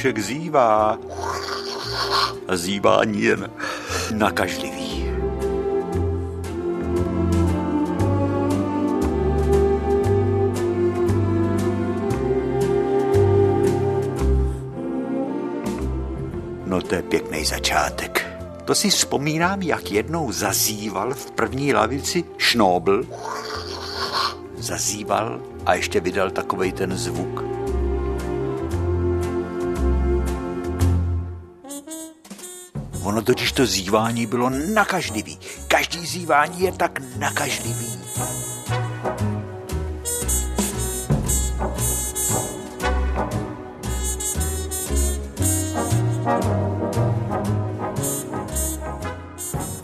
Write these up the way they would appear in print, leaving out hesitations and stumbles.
Broušek zívá. Zívání jen nakažlivý. No to je pěkný začátek. To si vzpomínám, jak jednou zazíval v první lavici Šnobl. Zazíval a ještě vydal takovej ten zvuk. Ono totiž to zívání bylo nakažlivý. Každý zívání je tak nakažlivý.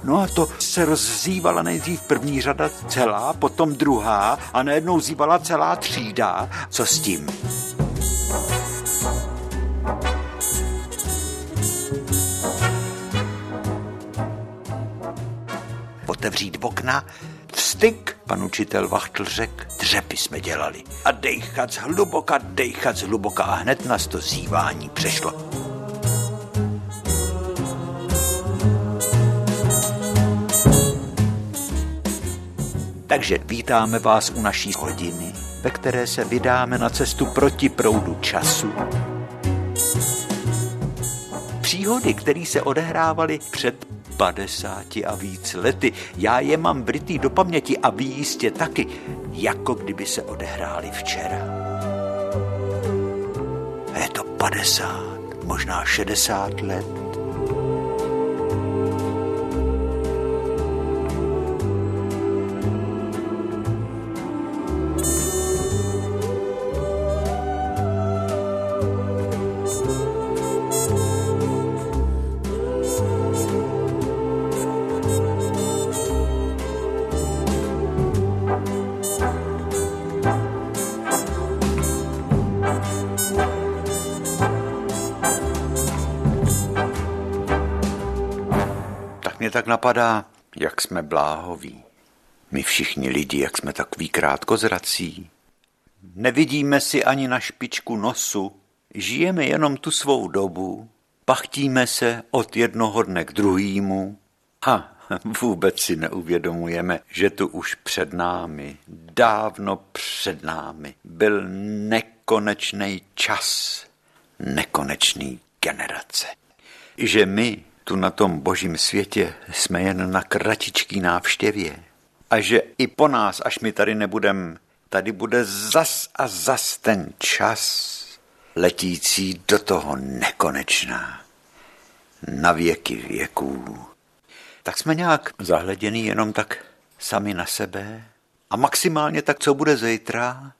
No a to se rozzývala nejdřív první řada celá, potom druhá a najednou zývala celá třída. Co s tím? Otevřít okna, vstyk, pan učitel Vachtl řekl, dřepy jsme dělali. A dejchat zhluboka a hned nás to zívání přešlo. Takže vítáme vás u naší hodiny, ve které se vydáme na cestu proti proudu času. Příhody, které se odehrávaly před 50 a víc lety, já je mám vrytý do paměti a vy jistě taky, jako kdyby se odehrály včera. Je to 50, možná 60 let. Mě tak napadá, jak jsme bláhoví. My všichni lidi, jak jsme takový krátkozrací. Nevidíme si ani na špičku nosu, žijeme jenom tu svou dobu, pachtíme se od jednoho dne k druhýmu a vůbec si neuvědomujeme, že tu už před námi, dávno před námi, byl nekonečný čas, nekonečný generace. Že my tu na tom božím světě jsme jen na kratičký návštěvě. A že i po nás, až my tady nebudem, tady bude zas a zas ten čas letící do toho nekonečná. Na věky věků. Tak jsme nějak zahledění jenom tak sami na sebe. A maximálně tak, co bude zítra,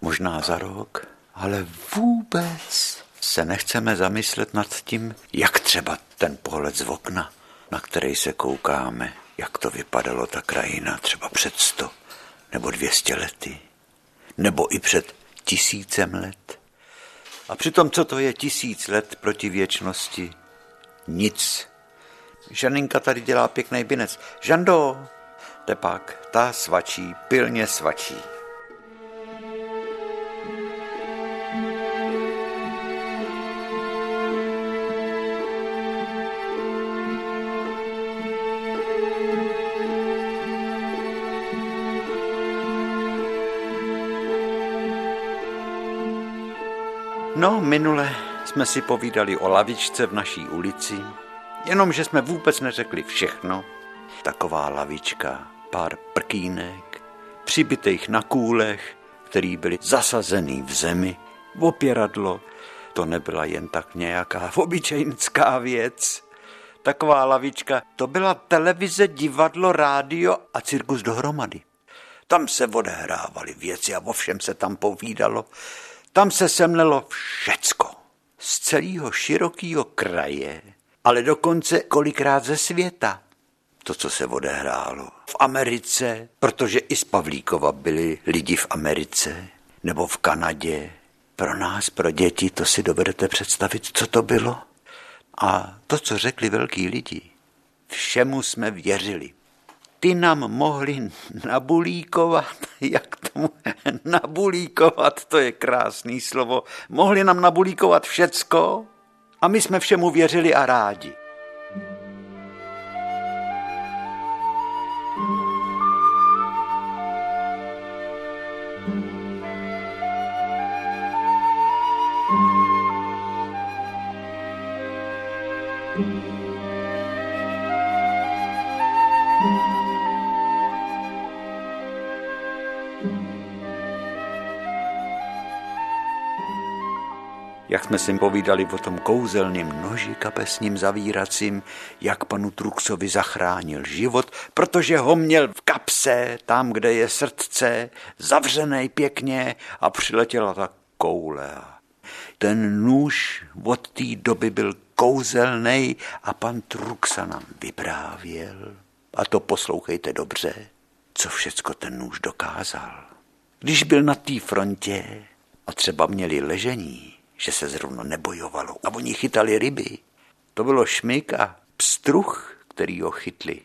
možná za rok, ale vůbec se nechceme zamyslet nad tím, jak třeba ten pohled z okna, na který se koukáme, jak to vypadalo ta krajina třeba před 100 nebo 200 lety, nebo i před 1000 let. A přitom, co to je 1000 let proti věčnosti? Nic. Žaninka tady dělá pěkný binec. Žando, tepak, ta svačí, pilně svačí. No, minule jsme si povídali o lavičce v naší ulici, jenomže jsme vůbec neřekli všechno. Taková lavička, pár prkínek, přibitejch na kůlech, který byly zasazený v zemi, opěradlo. To nebyla jen tak nějaká obyčejnická věc. Taková lavička, to byla televize, divadlo, rádio a cirkus dohromady. Tam se odehrávaly věci a o všem se tam povídalo. Tam se semlelo všecko, z celého širokého kraje, ale dokonce kolikrát ze světa. To, co se odehrálo v Americe, protože i z Pavlíkova byli lidi v Americe, nebo v Kanadě. Pro nás, pro děti, to si dovedete představit, co to bylo. A to, co řekli velký lidi, všemu jsme věřili. Ty nám mohli nabulíkovat, jak tomu nabulíkovat, to je krásný slovo, mohli nám nabulíkovat všecko A my jsme všemu věřili a rádi. Jak jsme si povídali o tom kouzelným noži kapesním zavíracím, jak panu Truxovi zachránil život, protože ho měl v kapse, tam, kde je srdce, zavřenej pěkně a přiletěla ta koule. Ten nůž od té doby byl kouzelnej a pan Truxa nám vyprávěl. A to poslouchejte dobře, co všecko ten nůž dokázal. Když byl na té frontě a třeba měli ležení, že se zrovna nebojovalo a oni chytali ryby. To bylo šmyk a pstruh, který ho chytli,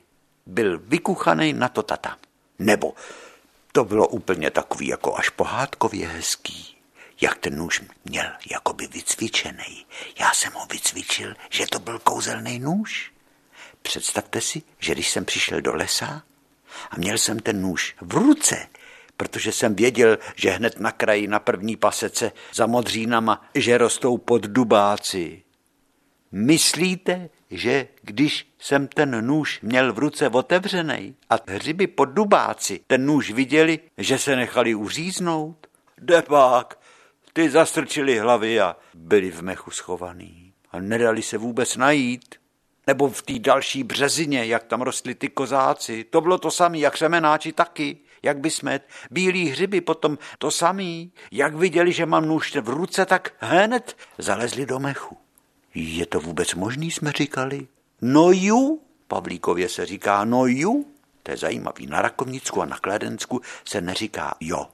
byl vykuchanej na to tata. Nebo to bylo úplně takový jako až pohádkově hezký, jak ten nůž měl jakoby vycvičenej. Já jsem ho vycvičil, že to byl kouzelný nůž. Představte si, že když jsem přišel do lesa a měl jsem ten nůž v ruce, protože jsem věděl, že hned na kraji, na první pasece, za modřínama, že rostou poddubáci. Myslíte, že když jsem ten nůž měl v ruce otevřenej a hřiby poddubáci ten nůž viděli, že se nechali uříznout? Depak, ty zastrčili hlavy a byli v mechu schovaný a nedali se vůbec najít. Nebo v té další březině, jak tam rostli ty kozáci, to bylo to samé, jak řemenáči taky. Jak by smet, bílý hřiby potom to samý, jak viděli, že mám nůž v ruce, tak hned zalezli do mechu. Je to vůbec možný, jsme říkali. No ju, Pavlíkově se říká no ju, to je zajímavý, na Rakovnicku a na Kladensku se neříká jo.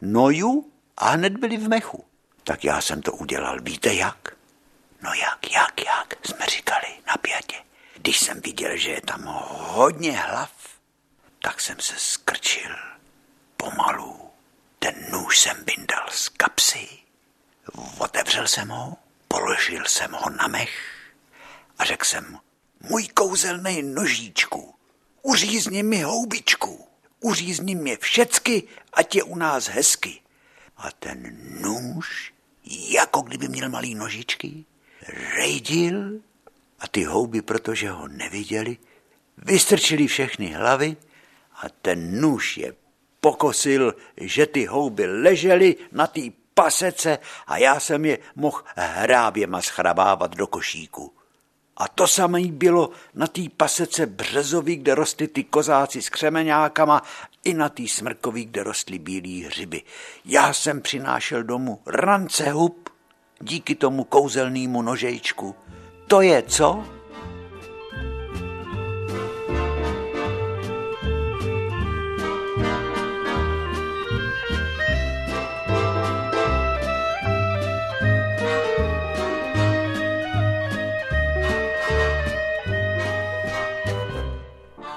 No ju a hned byli v mechu. Tak já jsem to udělal, víte jak? No jak, jsme říkali na pětě. Když jsem viděl, že je tam hodně hlav, tak jsem se skrčil. Pomalu. Ten nůž jsem vyndal z kapsy. Otevřel jsem ho, položil jsem ho na mech a řekl jsem: můj kouzelný nožíčku, uřízni mi houbičku, uřízni mi všecky, ať je u nás hezky. A ten nůž, jako kdyby měl malý nožičky, rejdil a ty houby, protože ho neviděli, vystrčili všechny hlavy a ten nůž je pokosil, že ty houby ležely na té pasece a já jsem je mohl hráběma schrabávat do košíku. A to samé bylo na té pasece březový, kde rostly ty kozáci s křemeňákama, i na té smrkový, kde rostly bílý hřiby. Já jsem přinášel domů rance hub díky tomu kouzelnému nožejčku. To je co?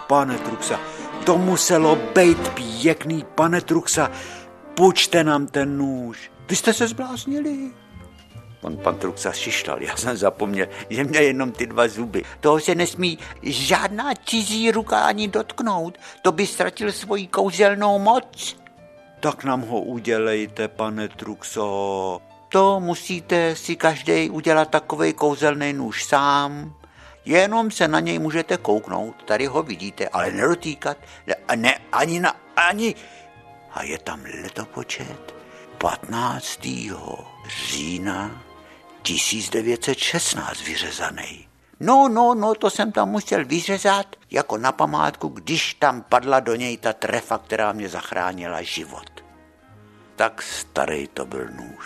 Pane Truxa, to muselo být pěkný, pane Truxa, půjčte nám ten nůž. Vy jste se zbláznili. Pan Truxa šišlal, já jsem zapomněl, že měl jenom ty dva zuby. Toho se nesmí žádná cizí ruka ani dotknout, to by ztratil svoji kouzelnou moc. Tak nám ho udělejte, pane Truxo. To musíte si každej udělat takovej kouzelný nůž sám. Jenom se na něj můžete kouknout, tady ho vidíte, ale nedotýkat, ne, ani. A je tam letopočet 15. října 1916 vyřezaný. No, to jsem tam musel vyřezat jako na památku, když tam padla do něj ta trefa, která mě zachránila život. Tak starý to byl nůž.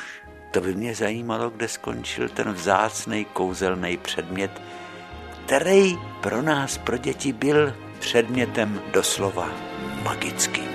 To by mě zajímalo, kde skončil ten vzácnej kouzelný předmět, který pro nás, pro děti, byl předmětem doslova magickým.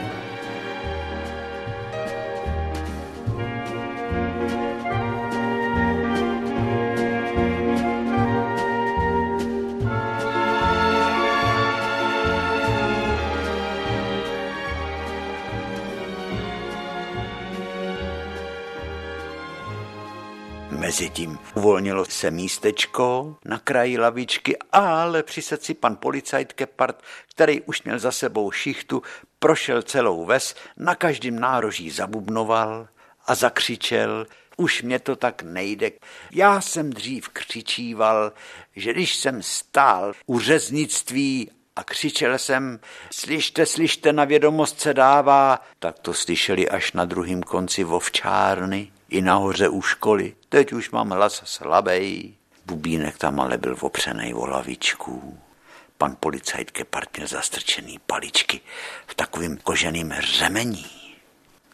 Mezitím uvolnilo se místečko na kraji lavičky, ale přisedl si pan policajt Keppard, který už měl za sebou šichtu, prošel celou ves, na každém nároží zabubnoval a zakřičel: už mě to tak nejde. Já jsem dřív křičíval, že když jsem stál u řeznictví a křičel jsem: slyšte, slyšte, na vědomost se dává, tak to slyšeli až na druhém konci ovčárny i nahoře u školy. Teď už mám hlas slabej. Bubínek tam ale byl opřenej o lavičku. Pan policajt Keppard měl zastrčený paličky v takovým koženým řemení.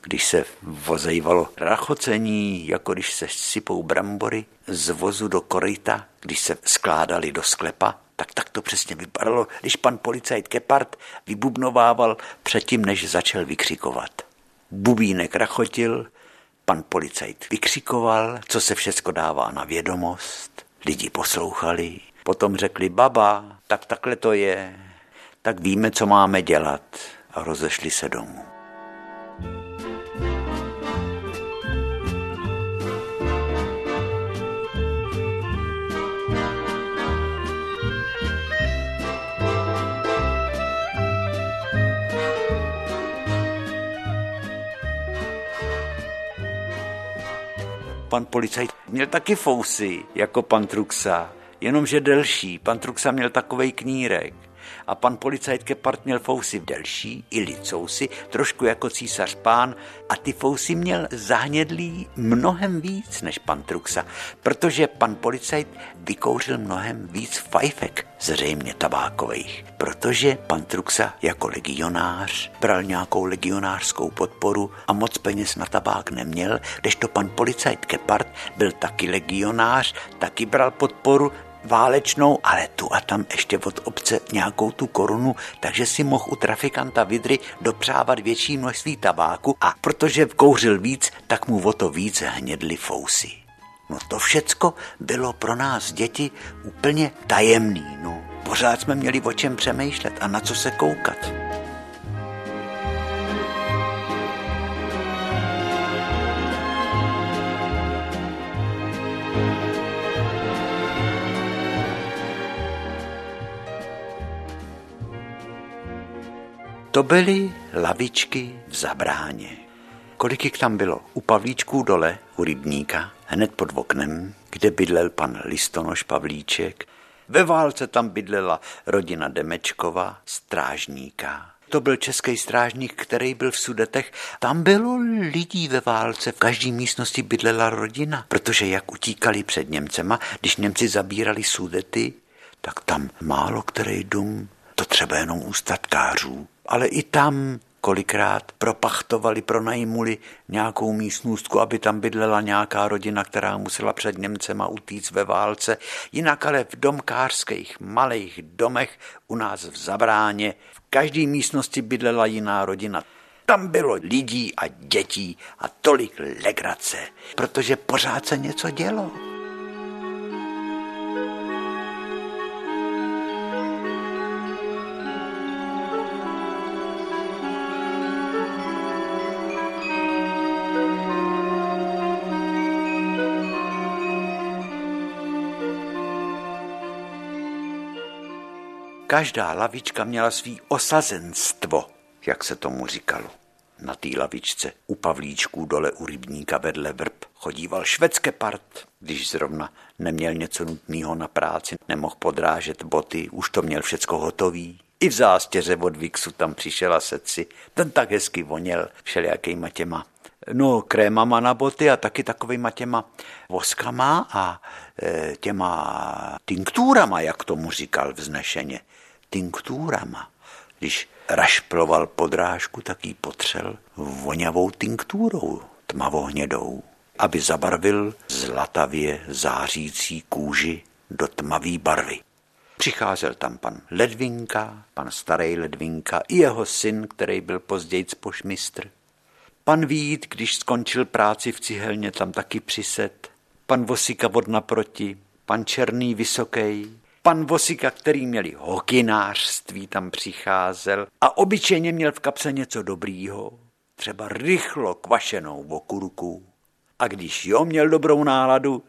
Když se vozejvalo rachocení, jako když se sypou brambory z vozu do koryta, když se skládali do sklepa, tak to přesně vypadalo, když pan policajt Keppard vybubnovával předtím, než začal vykřikovat. Bubínek rachotil, pan policajt vykřikoval, co se všecko dává na vědomost. Lidi poslouchali, potom řekli: baba, tak takhle to je, tak víme, co máme dělat, a rozešli se domů. Pan policajt měl taky fousy, jako pan Truxa, jenomže delší. Pan Truxa měl takovej knírek a pan policajt Keppard měl fousy delší i licousy, trošku jako císař pán, a ty fousy měl zahnědlý mnohem víc než pan Truxa, protože pan policajt vykouřil mnohem víc fajfek, zřejmě tabákových, protože pan Truxa jako legionář bral nějakou legionářskou podporu a moc peněz na tabák neměl, kdežto pan policajt Keppard byl taky legionář, taky bral podporu válečnou, ale tu a tam ještě od obce nějakou tu korunu, takže si mohl u trafikanta Vidry dopřávat větší množství tabáku, a protože kouřil víc, tak mu o to víc hnědly fousy. No to všecko bylo pro nás děti úplně tajemný, no. Pořád jsme měli o čem přemýšlet a na co se koukat. To byly lavičky v Zabráně. Kolik jich tam bylo? U Pavlíčků dole, u rybníka, hned pod oknem, kde bydlel pan Listonoš Pavlíček. Ve válce tam bydlela rodina Demečkova, strážníka. To byl český strážník, který byl v Sudetech. Tam bylo lidí ve válce, v každé místnosti bydlela rodina, protože jak utíkali před Němcema, když Němci zabírali Sudety, tak tam málo který dům, to třeba jenom u statkářů. Ale i tam kolikrát propachtovali, pronajmuli nějakou místnůstku, aby tam bydlela nějaká rodina, která musela před Němcema utíct ve válce. Jinak ale v domkářských malých domech u nás v Zabráně v každé místnosti bydlela jiná rodina. Tam bylo lidí a dětí a tolik legrace, protože pořád se něco dělo. Každá lavička měla svý osazenstvo, jak se tomu říkalo. Na té lavičce u Pavlíčků dole u rybníka vedle vrb chodíval švec Keppard, když zrovna neměl něco nutného na práci, nemohl podrážet boty, už to měl všecko hotový. I v zástěře od Vixu tam přišel a seci, ten tak hezky voněl všelijakýma těma krémama na boty a taky takovýma těma voskama a těma tinktúrama, jak tomu říkal vznešeně. Tinktúrama. Když rašploval podrážku, tak jí potřel voňavou tinktúrou, tmavohnědou, aby zabarvil zlatavě zářící kůži do tmavé barvy. Přicházel tam pan Ledvinka, pan starý Ledvinka i jeho syn, který byl později pošmistr. Pan Vít, když skončil práci v cihelně, tam taky přised. Pan Vosika od naproti, pan Černý Vysokej, pan Vosika, který měli hokinářství, tam přicházel a obyčejně měl v kapse něco dobrýho, třeba rychlo kvašenou okurku. A když jo měl dobrou náladu,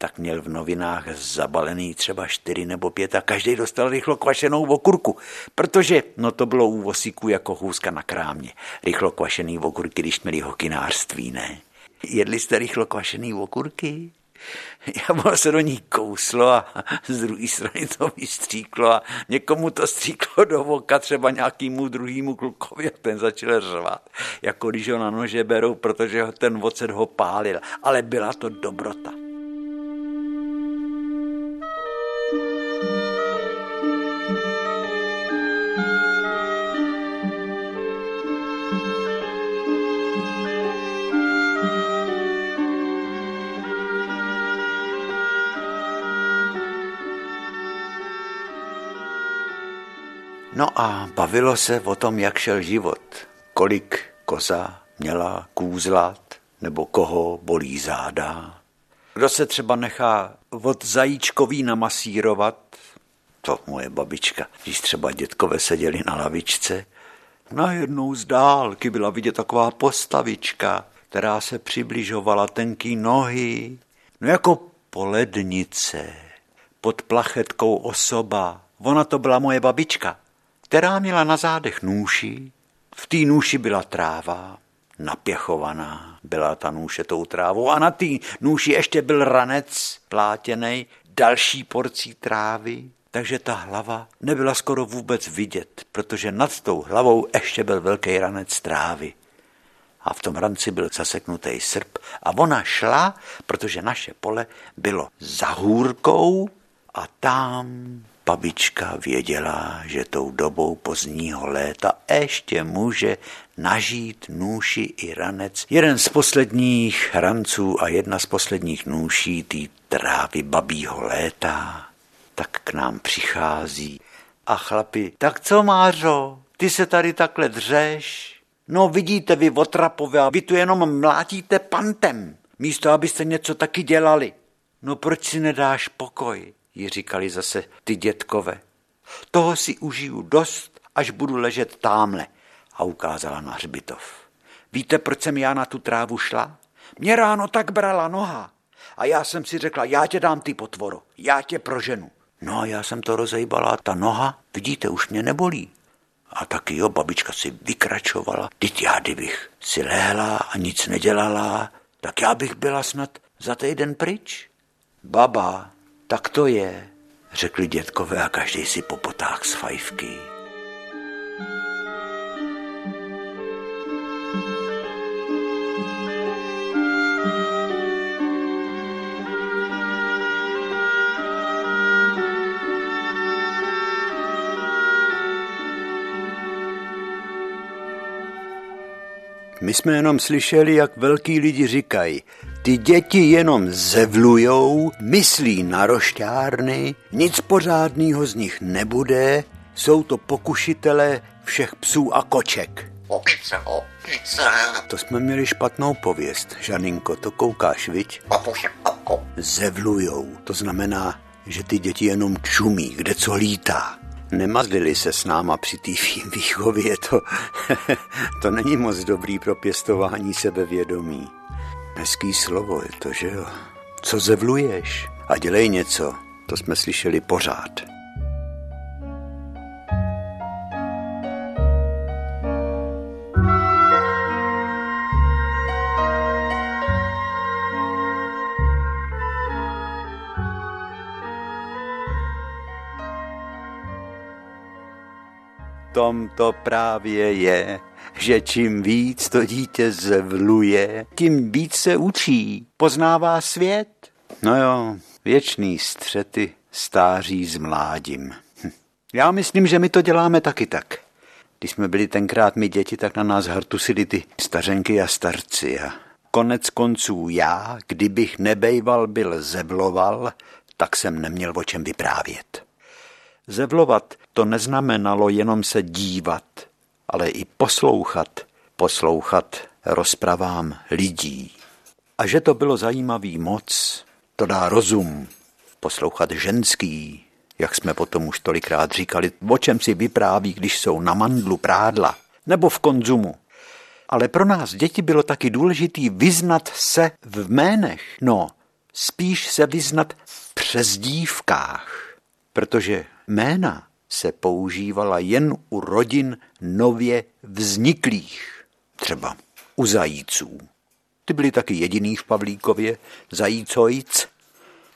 tak měl v novinách zabalený třeba 4 nebo 5 a každý dostal rychlo kvašenou okurku, protože no to bylo u vosíků jako hůzka na krámě. Rychlo kvašený okurky, když měli hokynářství, ne? Jedli jste rychlo kvašený okurky? Jablo se do ní kouslo a z druhé strany to vystříklo a někomu to stříklo do voka, třeba nějakému druhému klukovi, a ten začal řvát, jako když ho na nože berou, protože ten ocet ho pálil, ale byla to dobrota. No a bavilo se o tom, jak šel život, kolik koza měla kůzlat nebo koho bolí záda. Kdo se třeba nechá od zajíčkový namasírovat, to moje babička, když třeba dětkové seděli na lavičce, najednou z dálky byla vidět taková postavička, která se přibližovala, tenký nohy, no jako polednice, pod plachetkou osoba, ona to byla moje babička, která měla na zádech nůši, v té nůši byla tráva, napěchovaná byla ta nůše tou trávou a na té nůši ještě byl ranec plátěnej, další porcí trávy, takže ta hlava nebyla skoro vůbec vidět, protože nad tou hlavou ještě byl velký ranec trávy. A v tom ranci byl zaseknutý srp a ona šla, protože naše pole bylo za hůrkou a tam... Babička věděla, že tou dobou pozdního léta ještě může nažít nůši i ranec. Jeden z posledních ranců a jedna z posledních nůší tý trávy babího léta. Tak k nám přichází a chlapi, tak co Mářo, ty se tady takhle dřeš? No vidíte vy otrapové, vy tu jenom mlátíte pantem, místo abyste něco taky dělali. No proč si nedáš pokoj? Jí říkali zase ty dětkové. Toho si užiju dost, až budu ležet támhle. A ukázala na hřbitov. Víte, proč jsem já na tu trávu šla? Mě ráno tak brala noha. A já jsem si řekla, já tě dám ty potvoro, já tě proženu. No a já jsem to rozejbala, ta noha, vidíte, už mě nebolí. A taky jo, babička si vykračovala. Teď já, kdybych si lehla a nic nedělala, tak já bych byla snad za týden pryč. Baba, tak to je, řekli dětkové a každý si popotáhl z fajfky. My jsme jenom slyšeli, jak velký lidi říkají, ty děti jenom zevlujou, myslí na rošťárny, nic pořádného z nich nebude, jsou to pokušitele všech psů a koček. Opice, opice. To jsme měli špatnou pověst, Žaninko, to koukáš, viď? Zevlujou, to znamená, že ty děti jenom čumí, kde co lítá. Nemazlili se s náma při té výchově, to není moc dobrý pro pěstování sebevědomí. Hezký slovo je to, že jo? Co zevluješ? A dělej něco, to jsme slyšeli pořád. Tom to právě je, že čím víc to dítě zevluje, tím víc se učí, poznává svět. No jo, věčný střety stáří s mládím. Já myslím, že my to děláme taky tak. Když jsme byli tenkrát my děti, tak na nás hrtusili ty stařenky a starci. A konec konců já, kdybych nebejval byl zevloval, tak jsem neměl o čem vyprávět. Zevlovat to neznamenalo jenom se dívat, ale i poslouchat rozpravám lidí. A že to bylo zajímavý moc, to dá rozum. Poslouchat ženský, jak jsme potom už tolikrát říkali, o čem si vypráví, když jsou na mandlu prádla nebo v konzumu. Ale pro nás děti bylo taky důležitý vyznat se v jménech. No, spíš se vyznat v přezdívkách, protože jména se používala jen u rodin nově vzniklých, třeba u zajíců. Ty byly taky jediný v Pavlíkově, zajícojc,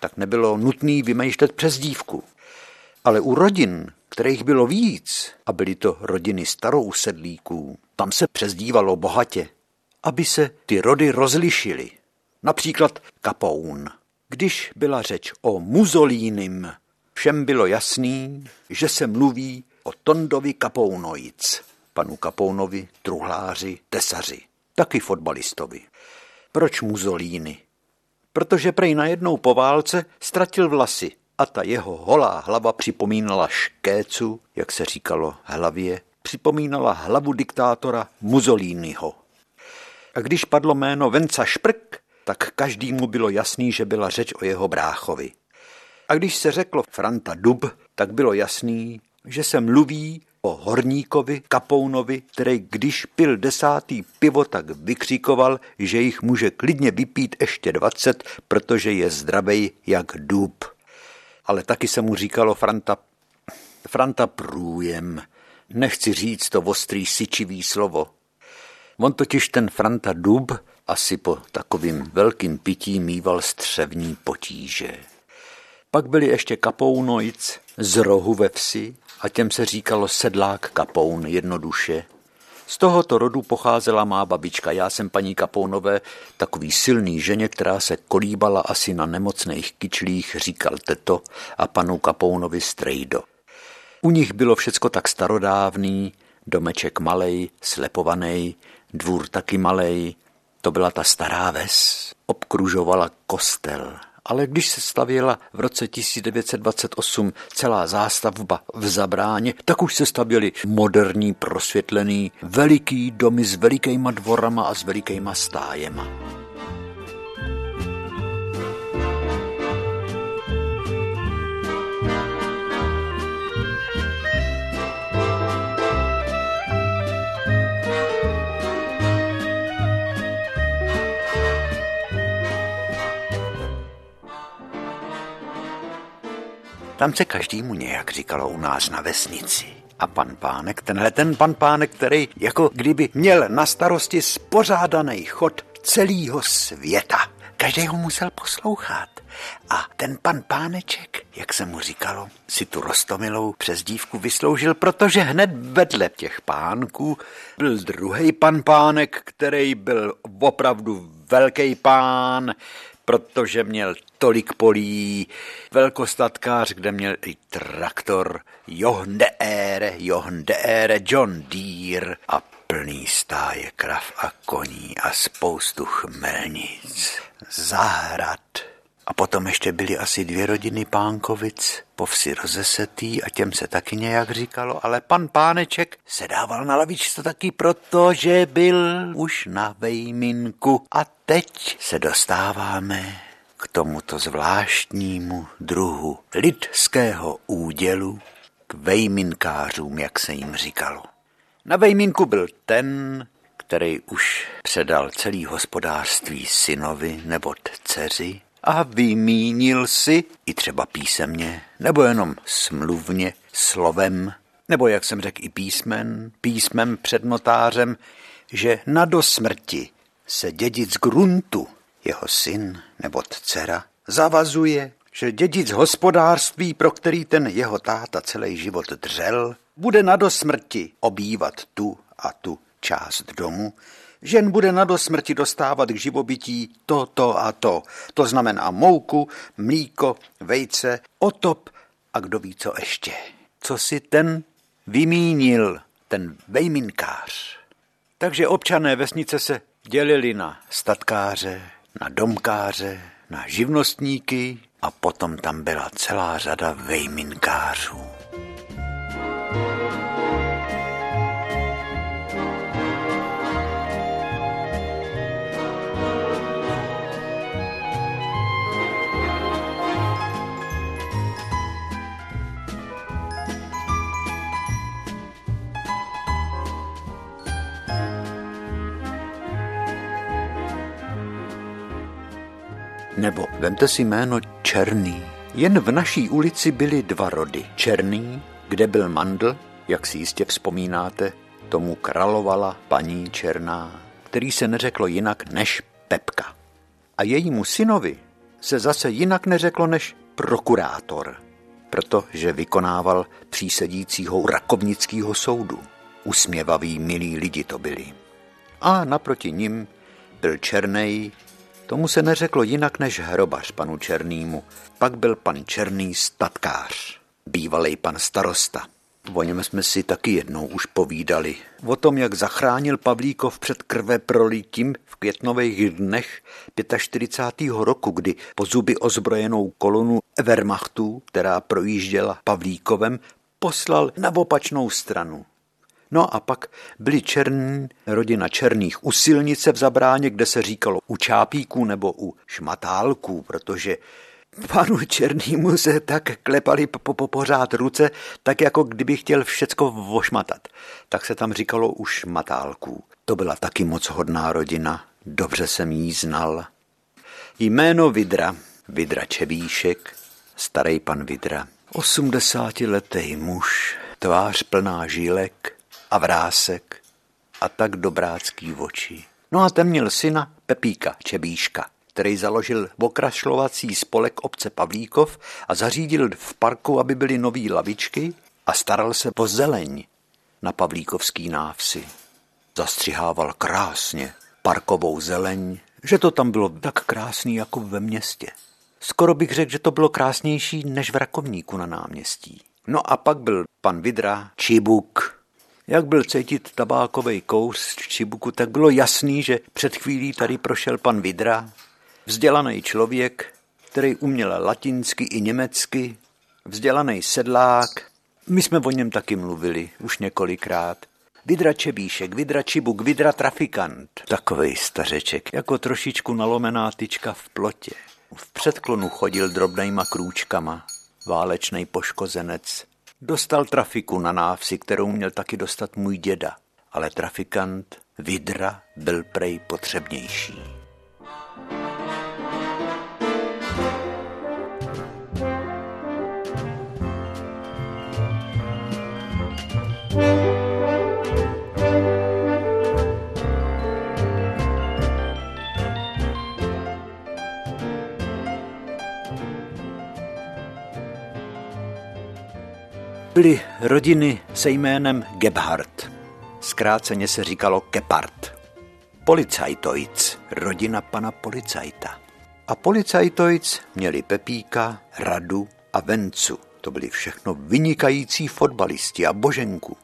tak nebylo nutné vymýšlet přezdívku. Ale u rodin, kterých bylo víc, a byly to rodiny starousedlíků, tam se přezdívalo bohatě, aby se ty rody rozlišily. Například Kapoun. Když byla řeč o Musolínim, všem bylo jasný, že se mluví o Tondovi Kapounojic, panu Kapounovi, truhláři, tesaři, taky fotbalistovi. Proč Musolíny? Protože prej najednou po válce ztratil vlasy a ta jeho holá hlava připomínala škécu, jak se říkalo hlavě, připomínala hlavu diktátora Mussoliniho. A když padlo jméno Venca Šprk, tak každému bylo jasný, že byla řeč o jeho bráchovi. A když se řeklo Franta Dub, tak bylo jasný, že se mluví o horníkovi Kapounovi, který když pil 10. pivo, tak vykřikoval, že jich může klidně vypít ještě 20, protože je zdravej jak dub. Ale taky se mu říkalo Franta průjem. Nechci říct to ostrý syčivý slovo. On totiž ten Franta Dub asi po takovým velkým pití míval střevní potíže. Pak byli ještě Kapounojc z rohu ve vsi a těm se říkalo sedlák Kapoun jednoduše. Z tohoto rodu pocházela má babička. Já jsem paní Kapounové, takový silný ženě, která se kolíbala asi na nemocných kyčlích, říkal teto a panu Kapounovi strejdo. U nich bylo všecko tak starodávný, domeček malej, slepovanej, dvůr taky malej. To byla ta stará ves, obkružovala kostel. Ale když se stavěla v roce 1928 celá zástavba v Zabráně, tak už se stavěly moderní, prosvětlený, veliký domy s velikýma dvorama a s velikýma stájema. Tam se každému nějak říkalo u nás na vesnici. A pan Pánek, ten pan Pánek, který jako kdyby měl na starosti spořádaný chod celého světa. Každý ho musel poslouchat. A ten pan Páneček, jak se mu říkalo, si tu roztomilou přezdívku vysloužil, protože hned vedle těch pánků byl druhý pan Pánek, který byl opravdu velký pán, protože měl tolik polí, velkostatkář, kde měl i traktor, John Deere, John Deere a plný stáje krav a koní a spoustu chmelnic, zahrad. A potom ještě byly asi 2 rodiny Pánkovic, po vsi rozesetý a těm se taky nějak říkalo, ale pan Páneček se dával na lavičce taky proto, že byl už na vejminku. A teď se dostáváme k tomuto zvláštnímu druhu lidského údělu, k vejminkářům, jak se jim říkalo. Na vejminku byl ten, který už předal celý hospodářství synovi nebo dceři, a vymínil si, i třeba písemně, nebo jenom smluvně, slovem, nebo jak jsem řekl i písmem před notářem, že na dosmrti se dědic gruntu, jeho syn nebo dcera, zavazuje, že dědic hospodářství, pro který ten jeho táta celý život dřel, bude na dosmrti obývat tu a tu část domu, žen bude na dosmrti dostávat k živobytí to a to. To znamená mouku, mlíko, vejce, otop a kdo ví co ještě. Co si ten vymínil, ten vejminkář. Takže občané vesnice se dělili na statkáře, na domkáře, na živnostníky a potom tam byla celá řada vejminkářů. Nebo vemte si jméno Černý. Jen v naší ulici byly dva rody. Černý, kde byl Mandl, jak si jistě vzpomínáte, tomu královala paní Černá, který se neřeklo jinak než Pepka. A jejímu synovi se zase jinak neřeklo než prokurátor, protože vykonával přísedícího rakovnického soudu. Usměvaví, milí lidi to byli. A naproti nim byl Černej, tomu se neřeklo jinak než hrobař panu Černýmu. Pak byl pan Černý statkář, bývalej pan starosta. O něm jsme si taky jednou už povídali. O tom, jak zachránil Pavlíkov před krveprolitím v květnových dnech 45. roku, kdy po zuby ozbrojenou kolonu Wehrmachtu, která projížděla Pavlíkovem, poslal na opačnou stranu. No a pak byli Černý, rodina Černých u silnice v Zabráně, kde se říkalo u Čápíků nebo u Šmatálků, protože panu Černýmu se tak klepali pořád ruce, tak jako kdyby chtěl všecko vošmatat. Tak se tam říkalo u Šmatálků. To byla taky moc hodná rodina, dobře jsem jí znal. Jméno Vidra, Vidra Čebíšek, starý pan Vidra. 80letý muž, tvář plná žilek a vrásek a tak dobrácký oči. No a ten měl syna Pepíka Čebíška, který založil okrašlovací spolek obce Pavlíkov a zařídil v parku, aby byly nový lavičky a staral se o zeleň na pavlíkovský návsi. Zastřihával krásně parkovou zeleň, že to tam bylo tak krásný jako ve městě. Skoro bych řekl, že to bylo krásnější než v Rakovníku na náměstí. No a pak byl pan Vidra Čibuk. Jak byl cítit tabákovej kouř z Čibuku, tak bylo jasný, že před chvílí tady prošel pan Vidra, vzdělaný člověk, který uměl latinsky i německy, vzdělaný sedlák. My jsme o něm taky mluvili už několikrát. Vidra Čebíšek, Vidra Čibuk, Vidra trafikant. Takovej stařeček, jako trošičku nalomená tyčka v plotě. V předklonu chodil drobnejma krůčkama, válečnej poškozenec. Dostal trafiku na návsi, kterou měl taky dostat můj děda, ale trafikant Vidra byl prej potřebnější. Byly rodiny se jménem Gebhardt. Zkráceně se říkalo Gebhardt. Policajtojc, rodina pana policajta. A policajtojc měli Pepíka, Radu a Vencu. To byli všechno vynikající fotbalisti a Boženku.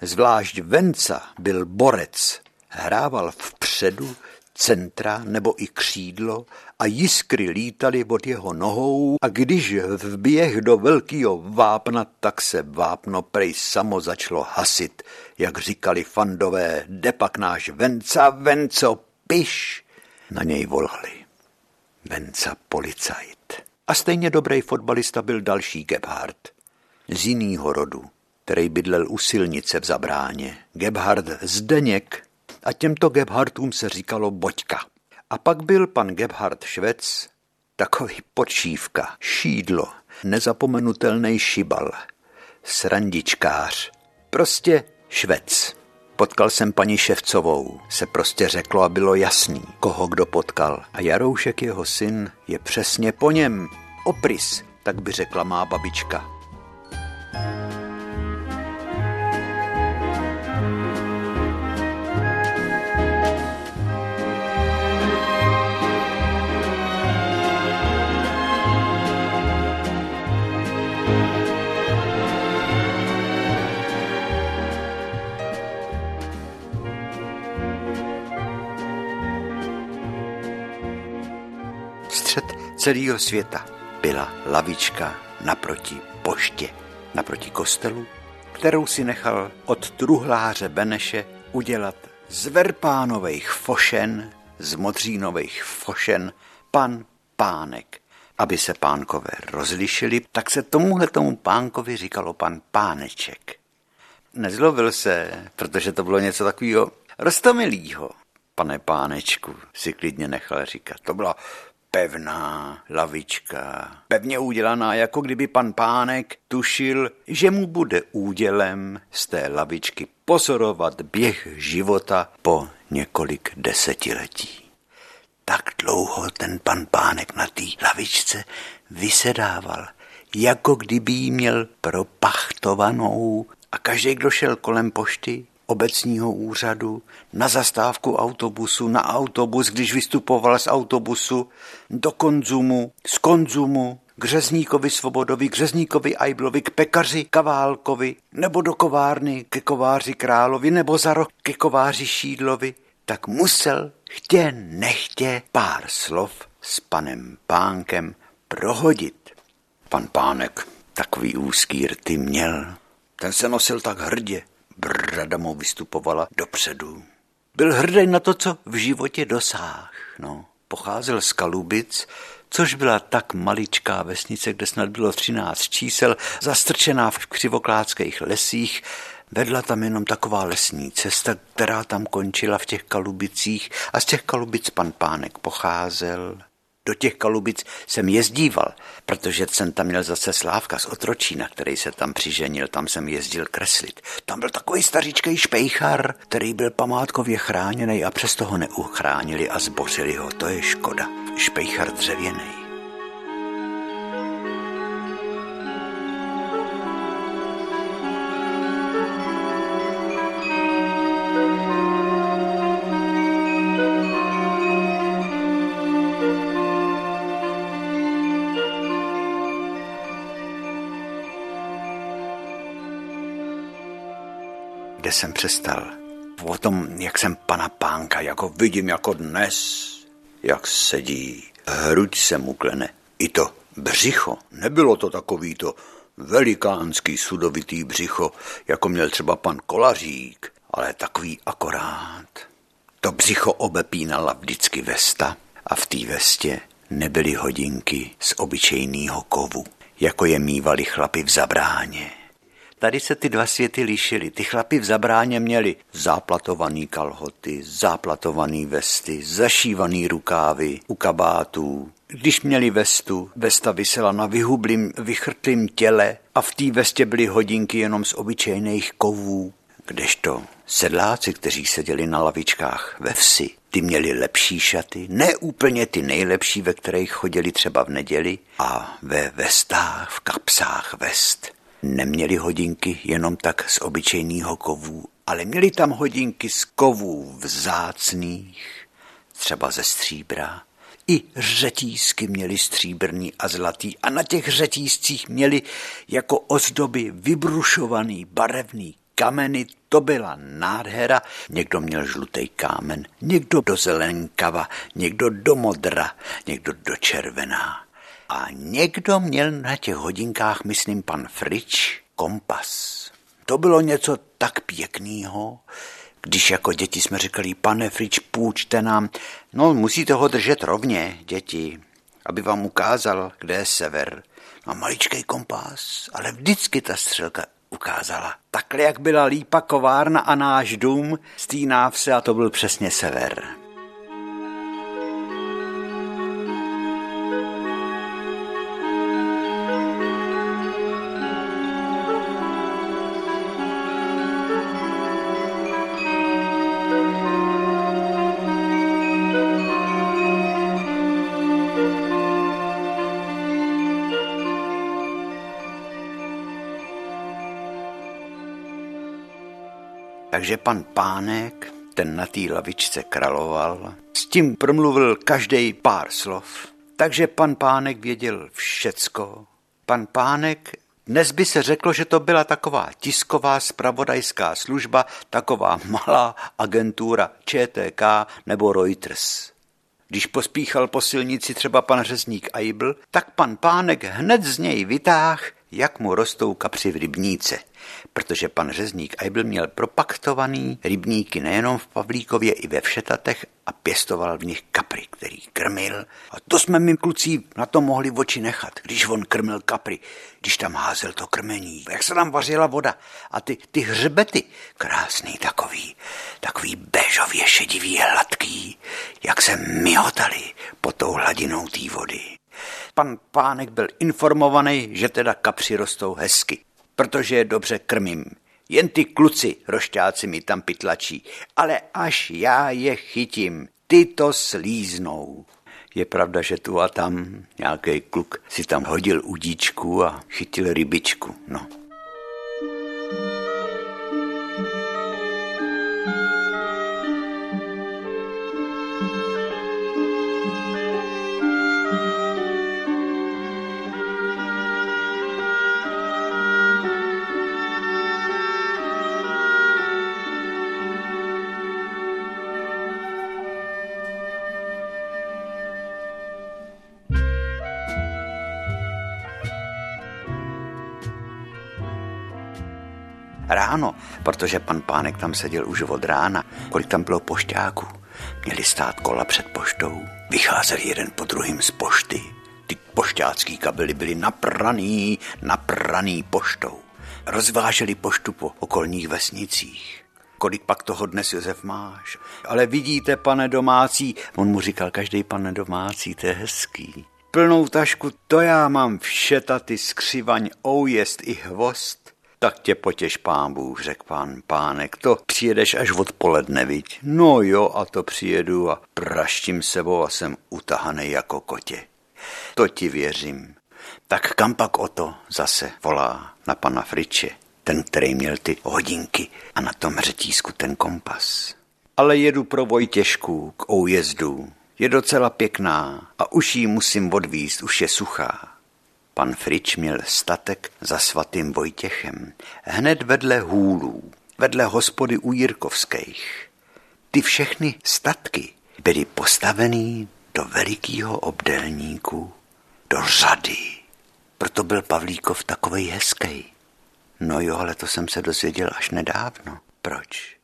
Zvlášť Venca byl borec. Hrával vpředu, centra nebo i křídlo a jiskry lítaly od jeho nohou a když vběh do velkýho vápna, tak se vápno prej samo začalo hasit. Jak říkali fandové, jde pak náš Venca, Venco, piš, na něj volali. Venca policajt. A stejně dobrý fotbalista byl další Gebhardt z jinýho rodu, který bydlel u silnice v Zabráně. Gebhardt Zdeněk. A těmto Gebhardtům se říkalo Boťka. A pak byl pan Gebhardt Švec, takový podšívka, šídlo, nezapomenutelný šibal, srandičkář, prostě Švec. Potkal jsem paní Ševcovou, se prostě řeklo a bylo jasný, koho kdo potkal. A Jaroušek, jeho syn, je přesně po něm. Oprys, tak by řekla má babička. Celého světa byla lavička naproti poště, naproti kostelu, kterou si nechal od truhláře Beneše udělat z verpánovejch fošen, z modřínovejch fošen, pan Pánek. Aby se pánkové rozlišili, tak se tomu pánkovi říkalo pan Páneček. Nezlovil se, protože to bylo něco takového roztomilýho. Pane Pánečku, si klidně nechal říkat. To bylo pevná lavička, pevně udělaná, jako kdyby pan Pánek tušil, že mu bude údělem z té lavičky pozorovat běh života po několik desetiletí. Tak dlouho ten pan Pánek na té lavičce vysedával, jako kdyby ji měl propachtovanou, a každý, kdo šel kolem pošty, obecního úřadu, na zastávku autobusu, na autobus, když vystupoval z autobusu, do Konzumu, z Konzumu, k Řezníkovi Svobodovi, k Řezníkovi Ajblovi, k pekaři Kaválkovi, nebo do kovárny, ke kováři Královi, nebo za roh ke kováři Šídlovi, tak musel chtě nechtě pár slov s panem Pánkem prohodit. Pan Pánek takový úzký rty měl, ten se nosil tak hrdě, brada mu vystupovala dopředu. Byl hrdý na to, co v životě dosáhl. No, pocházel z Kalubic, což byla tak maličká vesnice, kde snad bylo 13 čísel, zastrčená v křivoklátských lesích. Vedla tam jenom taková lesní cesta, která tam končila v těch Kalubicích, a z těch Kalubic pan Pánek pocházel. Do těch Kalubic jsem jezdíval, protože jsem tam měl zase Slávka z Otročína, který se tam přiženil, tam jsem jezdil kreslit. Tam byl takový staříčkej špejchar, který byl památkově chráněný a přesto ho neuchránili a zbořili ho, to je škoda. Špejchar dřevěnej. Kde jsem přestal? O tom, jak jsem pana Pánka, jako vidím jako dnes, jak sedí. Hruď se mu klene. I to břicho. Nebylo to takový to velikánský sudovitý břicho, jako měl třeba pan Kolařík, ale takový akorát. To břicho obepínala vždycky vesta a v té vestě nebyly hodinky z obyčejného kovu, jako je mívali chlapi v Zabráně. Tady se ty dva světy lišily. Ty chlapi v Zabráně měli záplatovaný kalhoty, záplatovaný vesty, zašívaný rukávy u kabátů. Když měli vestu, vesta visela na vyhublým, vychrtlým těle a v té vestě byly hodinky jenom z obyčejných kovů. Kdežto sedláci, kteří seděli na lavičkách ve vsi, ty měli lepší šaty, ne úplně ty nejlepší, ve kterých chodili třeba v neděli, a ve vestách, v kapsách vest neměli hodinky jenom tak z obyčejného kovu, ale měli tam hodinky z kovů vzácných, třeba ze stříbra. I řetízky měli stříbrný a zlatý a na těch řetízcích měli jako ozdoby vybrušovaný barevný kameny, to byla nádhera. Někdo měl žlutý kámen, někdo do zelenkava, někdo do modra, někdo do červená. A někdo měl na těch hodinkách, myslím pan Frič, kompas. To bylo něco tak pěkného, když jako děti jsme říkali, pane Frič, půjčte nám. No, musíte ho držet rovně, děti, aby vám ukázal, kde je sever. A maličkej kompas, ale vždycky ta střelka ukázala. Takhle, jak byla lípa kovárna a náš dům, stíná se a to byl přesně sever. Takže pan Pánek, ten na té lavičce královal, s tím promluvil každej pár slov. Takže pan Pánek věděl všecko. Pan Pánek, dnes by se řeklo, že to byla taková tisková zpravodajská služba, taková malá agentura ČTK nebo Reuters. Když pospíchal po silnici třeba pan řezník Ajbl, tak pan Pánek hned z něj vytáhl, jak mu rostou kapři v rybníce. Protože pan řezník Ajbl měl propaktovaný rybníky nejenom v Pavlíkově, i ve Všetatech a pěstoval v nich kapry, který krmil. A to jsme my kluci na to mohli oči nechat, když on krmil kapry, když tam házel to krmení, jak se tam vařila voda a ty hřbety, krásný takový béžově šedivý, hladký, jak se myhotali pod tou hladinou té vody. Pan Pánek byl informovaný, že teda kapři rostou hezky, protože je dobře krmím. Jen ty kluci rošťáci mi tam pytlačí, ale až já je chytím, ty to slíznou. Je pravda, že tu a tam nějaký kluk si tam hodil udíčku a chytil rybičku, no. Ráno, protože pan Pánek tam seděl už od rána, kolik tam bylo pošťáků. Měli stát kola před poštou, vycházeli jeden po druhým z pošty. Ty pošťácký kabely byly napraný poštou. Rozváželi poštu po okolních vesnicích. Kolik pak toho dnes, Josef, máš? Ale vidíte, pane domácí, on mu říkal každý pane domácí, to je hezký. Plnou tašku, to já mám všetaty, skřivaň, oujezd i hvost. Tak tě potěš, pán Bůh, řekl pan Pánek, to přijedeš až odpoledne, viď? No jo, a to přijedu a praštím sebou a jsem utahanej jako kotě. To ti věřím. Tak kam pak o to zase volá na pana Friče, ten, který měl ty hodinky a na tom řetízku ten kompas. Ale jedu pro Vojtěšku k Oujezdu, je docela pěkná a už ji musím odvízt, už je suchá. Pan Frič měl statek za svatým Vojtěchem, hned vedle hůlů, vedle hospody u Jirkovských. Ty všechny statky byly postavený do velikýho obdélníku, do řady. Proto byl Pavlíkov takovej hezký. No jo, ale to jsem se dozvěděl až nedávno. Proč?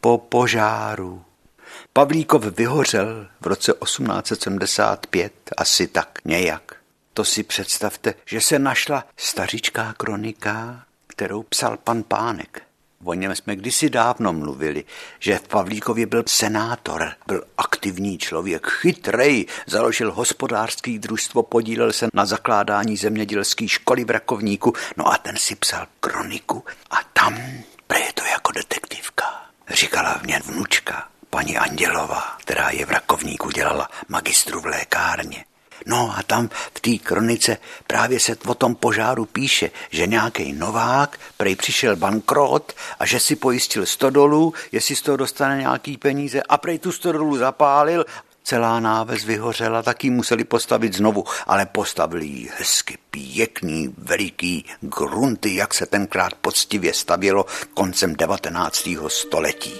Po požáru. Pavlíkov vyhořel v roce 1875, asi tak nějak. To si představte, že se našla stařičká kronika, kterou psal pan Pánek. O něm jsme kdysi dávno mluvili, že v Pavlíkově byl senátor, byl aktivní člověk, chytrej, založil hospodářský družstvo, podílel se na zakládání zemědělské školy v Rakovníku, no a ten si psal kroniku a tam je to jako detektivka. Říkala v něm vnučka, paní Andělová, která je v Rakovníku, dělala magistru v lékárně. No a tam v té kronice právě se o tom požáru píše, že nějaký novák prej přišel bankrot a že si pojistil stodolu, jestli z toho dostane nějaký peníze a prej tu stodolu zapálil. Celá náves vyhořela, taky museli postavit znovu, ale postavili ji hezky, pěkný, veliký grunty, jak se tenkrát poctivě stavělo koncem 19. století.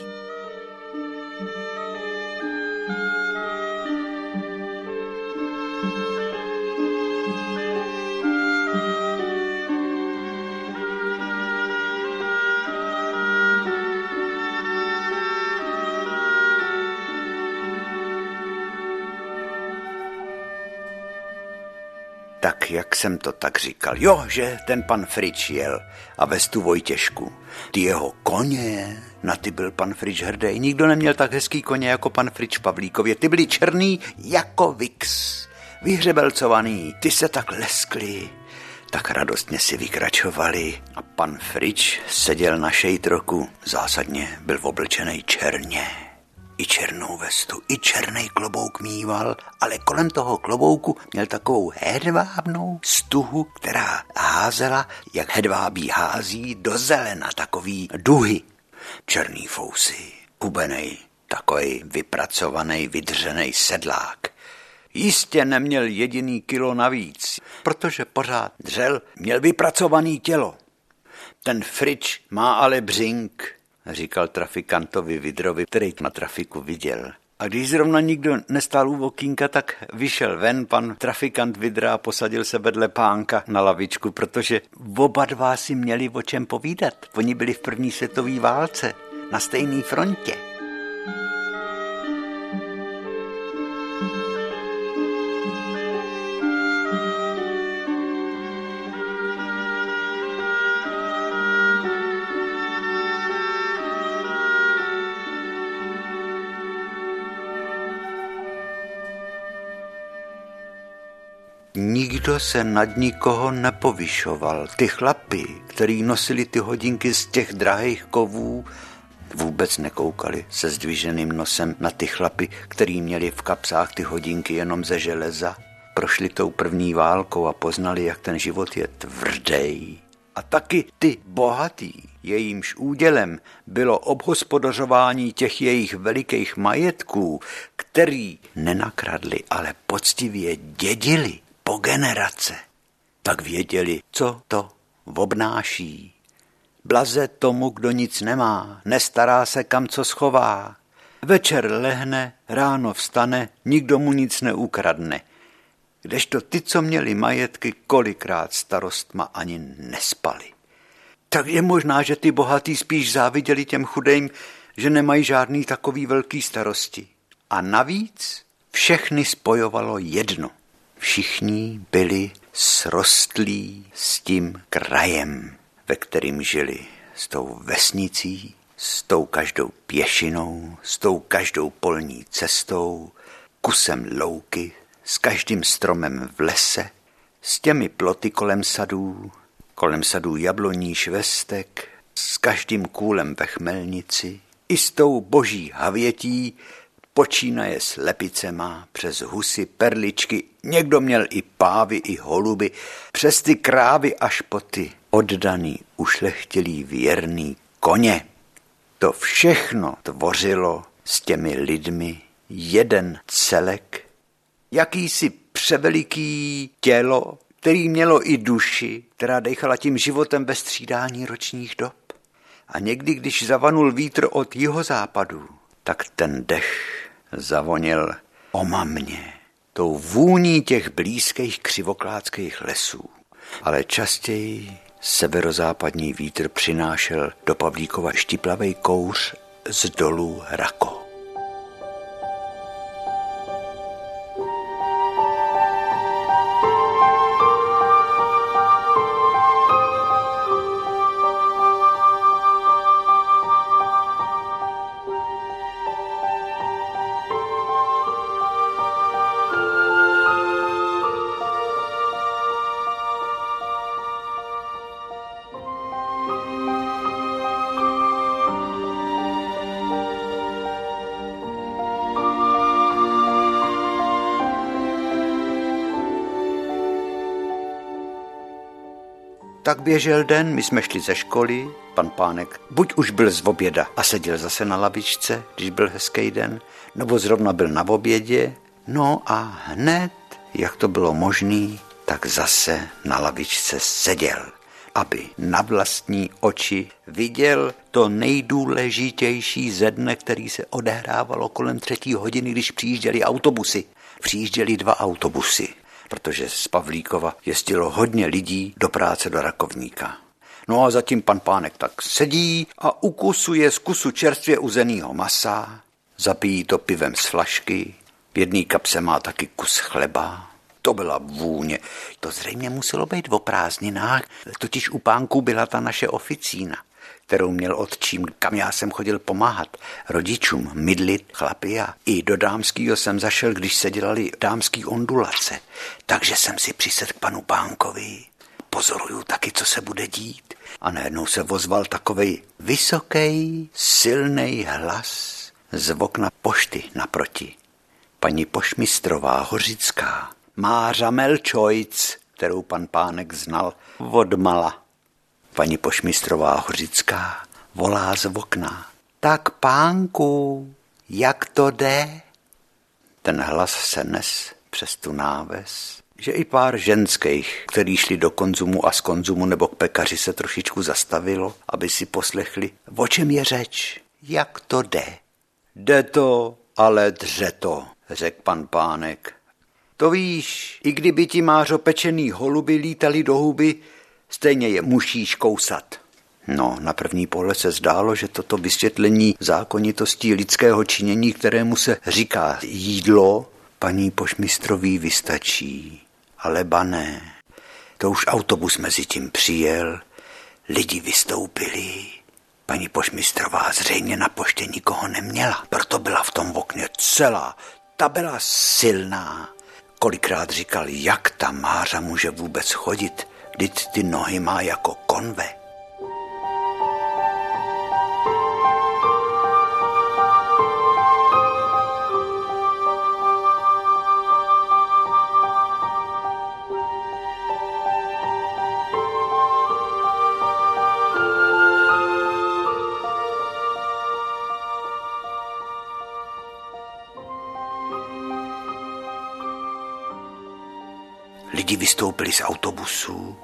Tak jak jsem to tak říkal, jo, že ten pan Frič jel a vez tu Vojtěšku. Ty jeho koně, na ty byl pan Frič hrdý, nikdo neměl tak hezký koně jako pan Frič v Pavlíkově, ty byly černý jako vix, vyhřebelcovaný, ty se tak leskli, tak radostně si vykračovali a pan Frič seděl na šejtroku, zásadně byl oblečený černě. I černou vestu, i černý klobouk mýval, ale kolem toho klobouku měl takovou hedvábnou stuhu, která házela, jak hedvábí hází, do zelena takový duhy. Černý fousy, hubenej, takový vypracovaný, vydřenej sedlák. Jistě neměl jediný kilo navíc, protože pořád dřel, měl vypracovaný tělo. Ten Frič má ale břink, říkal trafikantovi Vidrovi, který na trafiku viděl. A když zrovna nikdo nestál u okýnka, tak vyšel ven pan trafikant Vidra a posadil se vedle Pánka na lavičku, protože oba dva si měli o čem povídat. Oni byli v první světové válce, na stejné frontě. Nikdo se nad nikoho nepovyšoval. Ty chlapy, který nosili ty hodinky z těch drahých kovů, vůbec nekoukali se zdviženým nosem na ty chlapy, který měli v kapsách ty hodinky jenom ze železa. Prošli tou první válkou a poznali, jak ten život je tvrdý. A taky ty bohatý, jejímž údělem bylo obhospodařování těch jejich velikých majetků, který nenakradli, ale poctivě dědili po generace, tak věděli, co to obnáší. Blaze tomu, kdo nic nemá, nestará se kam co schová. Večer lehne, ráno vstane, nikdo mu nic neukradne. Kdežto ty, co měli majetky, kolikrát starostma ani nespali. Tak je možná, že ty bohatí spíš záviděli těm chudým, že nemají žádný takový velký starosti. A navíc všechny spojovalo jedno. Všichni byli srostlí s tím krajem, ve kterým žili, s tou vesnicí, s tou každou pěšinou, s tou každou polní cestou, kusem louky, s každým stromem v lese, s těmi ploty kolem sadů jabloní švestek, s každým kůlem ve chmelnici, i s tou boží havětí, počínaje slepicema, přes husy, perličky, někdo měl i pávy, i holuby, přes ty krávy až po ty oddaný, ušlechtilý, věrný koně. To všechno tvořilo s těmi lidmi jeden celek, jakýsi převeliký tělo, který mělo i duši, která dechala tím životem ve střídání ročních dob. A někdy, když zavanul vítr od jihozápadu, tak ten dech zavonil omamně, tou vůní těch blízkých křivokláckých lesů. Ale častěji severozápadní vítr přinášel do Pavlíkova štiplavej kouř z dolů Rako. Tak běžel den, my jsme šli ze školy, pan Pánek buď už byl z oběda a seděl zase na lavičce, když byl hezký den, nebo zrovna byl na obědě, no a hned, jak to bylo možný, tak zase na lavičce seděl, aby na vlastní oči viděl to nejdůležitější ze dne, který se odehrávalo kolem 3. hodiny, když přijížděli autobusy. Přijížděli 2 autobusy. Protože z Pavlíkova jezdilo hodně lidí do práce do Rakovníka. No a zatím pan Pánek tak sedí a ukusuje z kusu čerstvě uzenýho masa, zapíjí to pivem z flašky, v jedné kapse má taky kus chleba. To byla vůně. To zřejmě muselo být o prázdninách, totiž u Pánku byla ta naše oficína, kterou měl otčím, kam já jsem chodil pomáhat rodičům, mydlit chlapy a i do dámskýho jsem zašel, když se dělali dámský ondulace. Takže jsem si přisedl k panu Pánkovi, pozoruju taky, co se bude dít. A najednou se ozval takovej vysoký, silný hlas z okna pošty naproti. Paní pošmistrová Hořická, Mára Melčojc, kterou pan Pánek znal odmala. Paní pošmistrová Hořická volá z okna. Tak Pánku, jak to jde? Ten hlas se nes přes tu náves, že i pár ženských, který šli do Konzumu a z Konzumu nebo k pekaři se trošičku zastavilo, aby si poslechli, o čem je řeč, jak to jde. Jde to, ale dře to, řekl pan Pánek. To víš, i kdyby ti, Mářo, pečený holuby lítali do huby, stejně je musíš kousat. No, na první pohled se zdálo, že toto vysvětlení zákonitostí lidského činění, kterému se říká jídlo, paní pošmistrový vystačí. Ale bané, to už autobus mezi tím přijel, lidi vystoupili. Paní pošmistrová zřejmě na poště nikoho neměla, proto byla v tom okně celá, ta byla silná. Kolikrát říkal, jak ta Mára může vůbec chodit, vždyť ty nohy má jako konve. Lidi vystoupili z autobusů,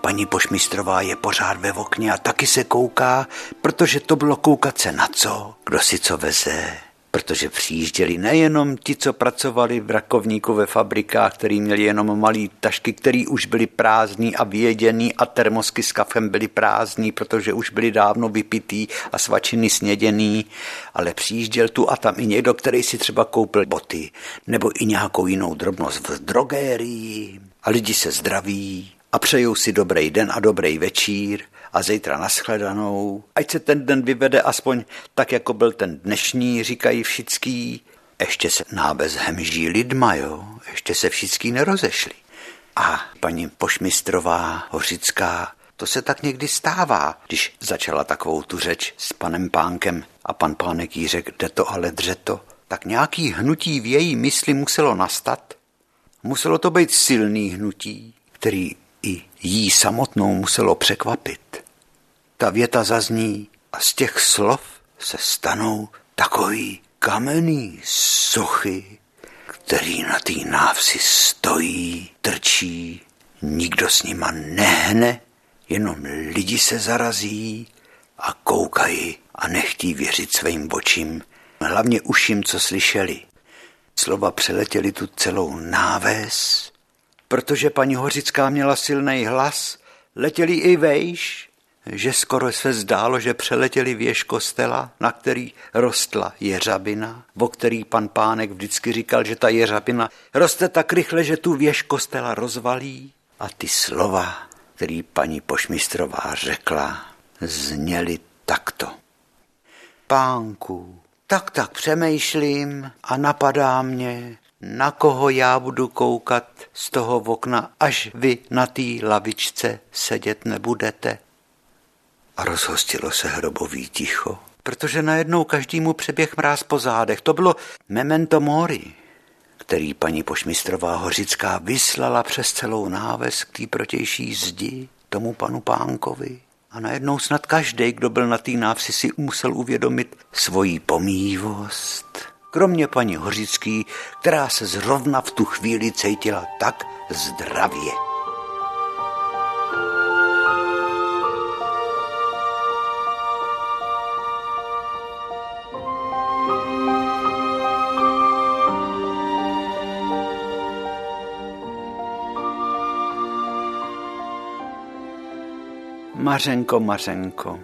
paní Pošmistrová je pořád ve okně a taky se kouká, protože to bylo koukat se na co, kdo si co veze, protože přijížděli nejenom ti, co pracovali v Rakovníku ve fabrikách, který měli jenom malý tašky, které už byly prázdný a vyjeděný a termosky s kafem byly prázdný, protože už byly dávno vypitý a svačiny sněděný, ale přijížděl tu a tam i někdo, který si třeba koupil boty nebo i nějakou jinou drobnost v drogérii. A lidi se zdraví a přejou si dobrý den a dobrý večír a zítra nashledanou. Ať se ten den vyvede aspoň tak, jako byl ten dnešní, říkají všichni. Ještě se nábez hemží lidma, jo? Ještě se všichni nerozešli. A paní Pošmistrová, Hořická, to se tak někdy stává, když začala takovou tu řeč s panem Pánkem a pan Pánek jí řekl, jde to ale dřeto, tak nějaký hnutí v její mysli muselo nastat. Muselo to být silný hnutí, který i jí samotnou muselo překvapit. Ta věta zazní a z těch slov se stanou takový kamenný sochy, který na té návsi stojí, trčí, nikdo s nima nehne, jenom lidi se zarazí a koukají a nechtí věřit svým očím, hlavně uším, co slyšeli. Slova přeletěly tu celou náves, protože paní Hořická měla silný hlas, letěli i vejš, že skoro se zdálo, že přeletěli věž kostela, na který rostla jeřabina, o který pan Pánek vždycky říkal, že ta jeřabina roste tak rychle, že tu věž kostela rozvalí. A ty slova, který paní Pošmistrová řekla, zněly takto. Pánku, tak přemýšlím a napadá mě, na koho já budu koukat z toho okna, až vy na té lavičce sedět nebudete. A rozhostilo se hrobový ticho, protože najednou každému přeběh mráz po zádech. To bylo memento mori, který paní Pošmistrová Hořická vyslala přes celou náves k té protější zdi tomu panu Pánkovi. A najednou snad každý, kdo byl na té návsi, si musel uvědomit svoji pomíjivost. Kromě paní Hořický, která se zrovna v tu chvíli cítila tak zdravě. Mařenko,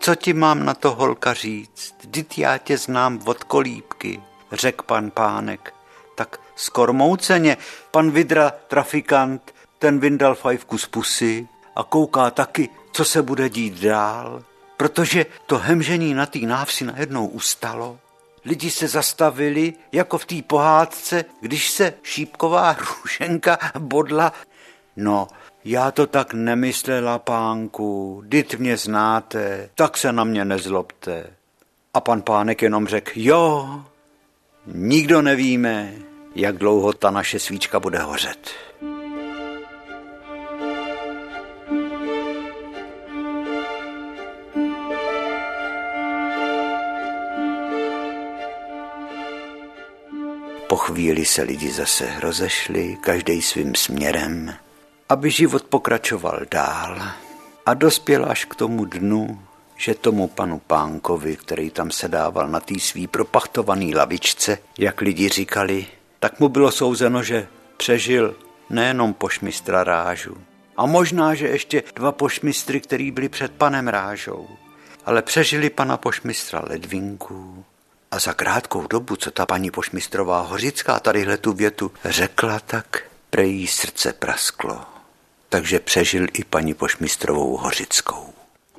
co ti mám na to, holka, říct? Vždyť já tě znám od kolíbky, řekl pan Pánek. Tak skormouceně pan Vidra, trafikant, ten vyndal fajfku z pusy a kouká taky, co se bude dít dál, protože to hemžení na té návsi najednou ustalo. Lidi se zastavili, jako v té pohádce, když se šípková růženka bodla. No, já to tak nemyslela, pánku, vždyť mě znáte, tak se na mě nezlobte. A pan Pánek jenom řekl, jo, nikdo nevíme, jak dlouho ta naše svíčka bude hořet. Po chvíli se lidi zase rozešli, každej svým směrem, aby život pokračoval dál a dospěl až k tomu dnu, že tomu panu Pánkovi, který tam sedával na té svý propachtovaný lavičce, jak lidi říkali, tak mu bylo souzeno, že přežil nejenom pošmistra Rážu a možná, že ještě 2 pošmistry, který byli před panem Rážou, ale přežili pana pošmistra Ledvinku. A za krátkou dobu, co ta paní Pošmistrová Hořická tadyhle tu větu řekla, tak prej srdce prasklo. Takže přežil i paní Pošmistrovou Hořickou.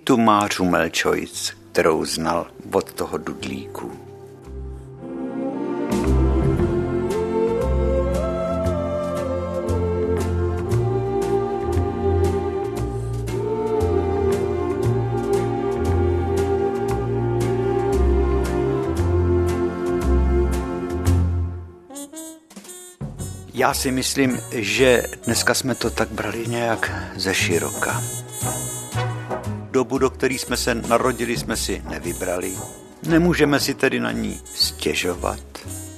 Tu Mářu Melčojic, kterou znal od toho Dudlíku. Já si myslím, že dneska jsme to tak brali nějak ze široka. Dobu, do které jsme se narodili, jsme si nevybrali. Nemůžeme si tedy na ní stěžovat,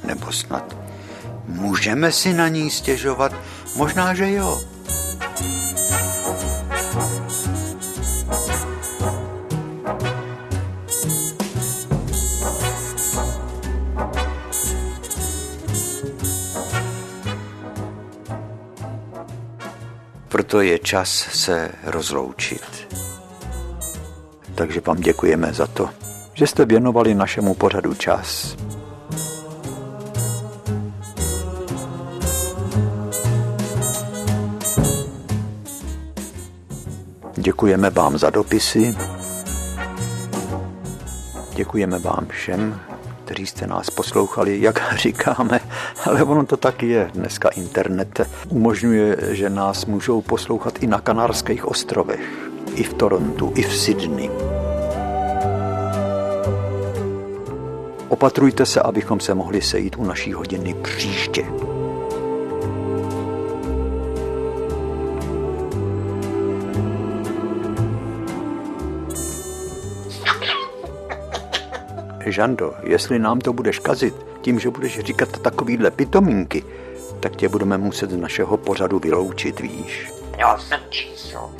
nebo snad můžeme si na ní stěžovat? Možná, že jo. Proto je čas se rozloučit. Takže vám děkujeme za to, že jste věnovali našemu pořadu čas. Děkujeme vám za dopisy. Děkujeme vám všem, kteří jste nás poslouchali, jak říkáme, ale ono to tak je. Dneska internet umožňuje, že nás můžou poslouchat i na Kanárských ostrovech, i v Torontu, i v Sydney. Opatrujte se, abychom se mohli sejít u naší hodiny příště. Žando, jestli nám to budeš kazit tím, že budeš říkat takovýhle pitominky, tak tě budeme muset z našeho pořadu vyloučit, víš. Já jsem číslo.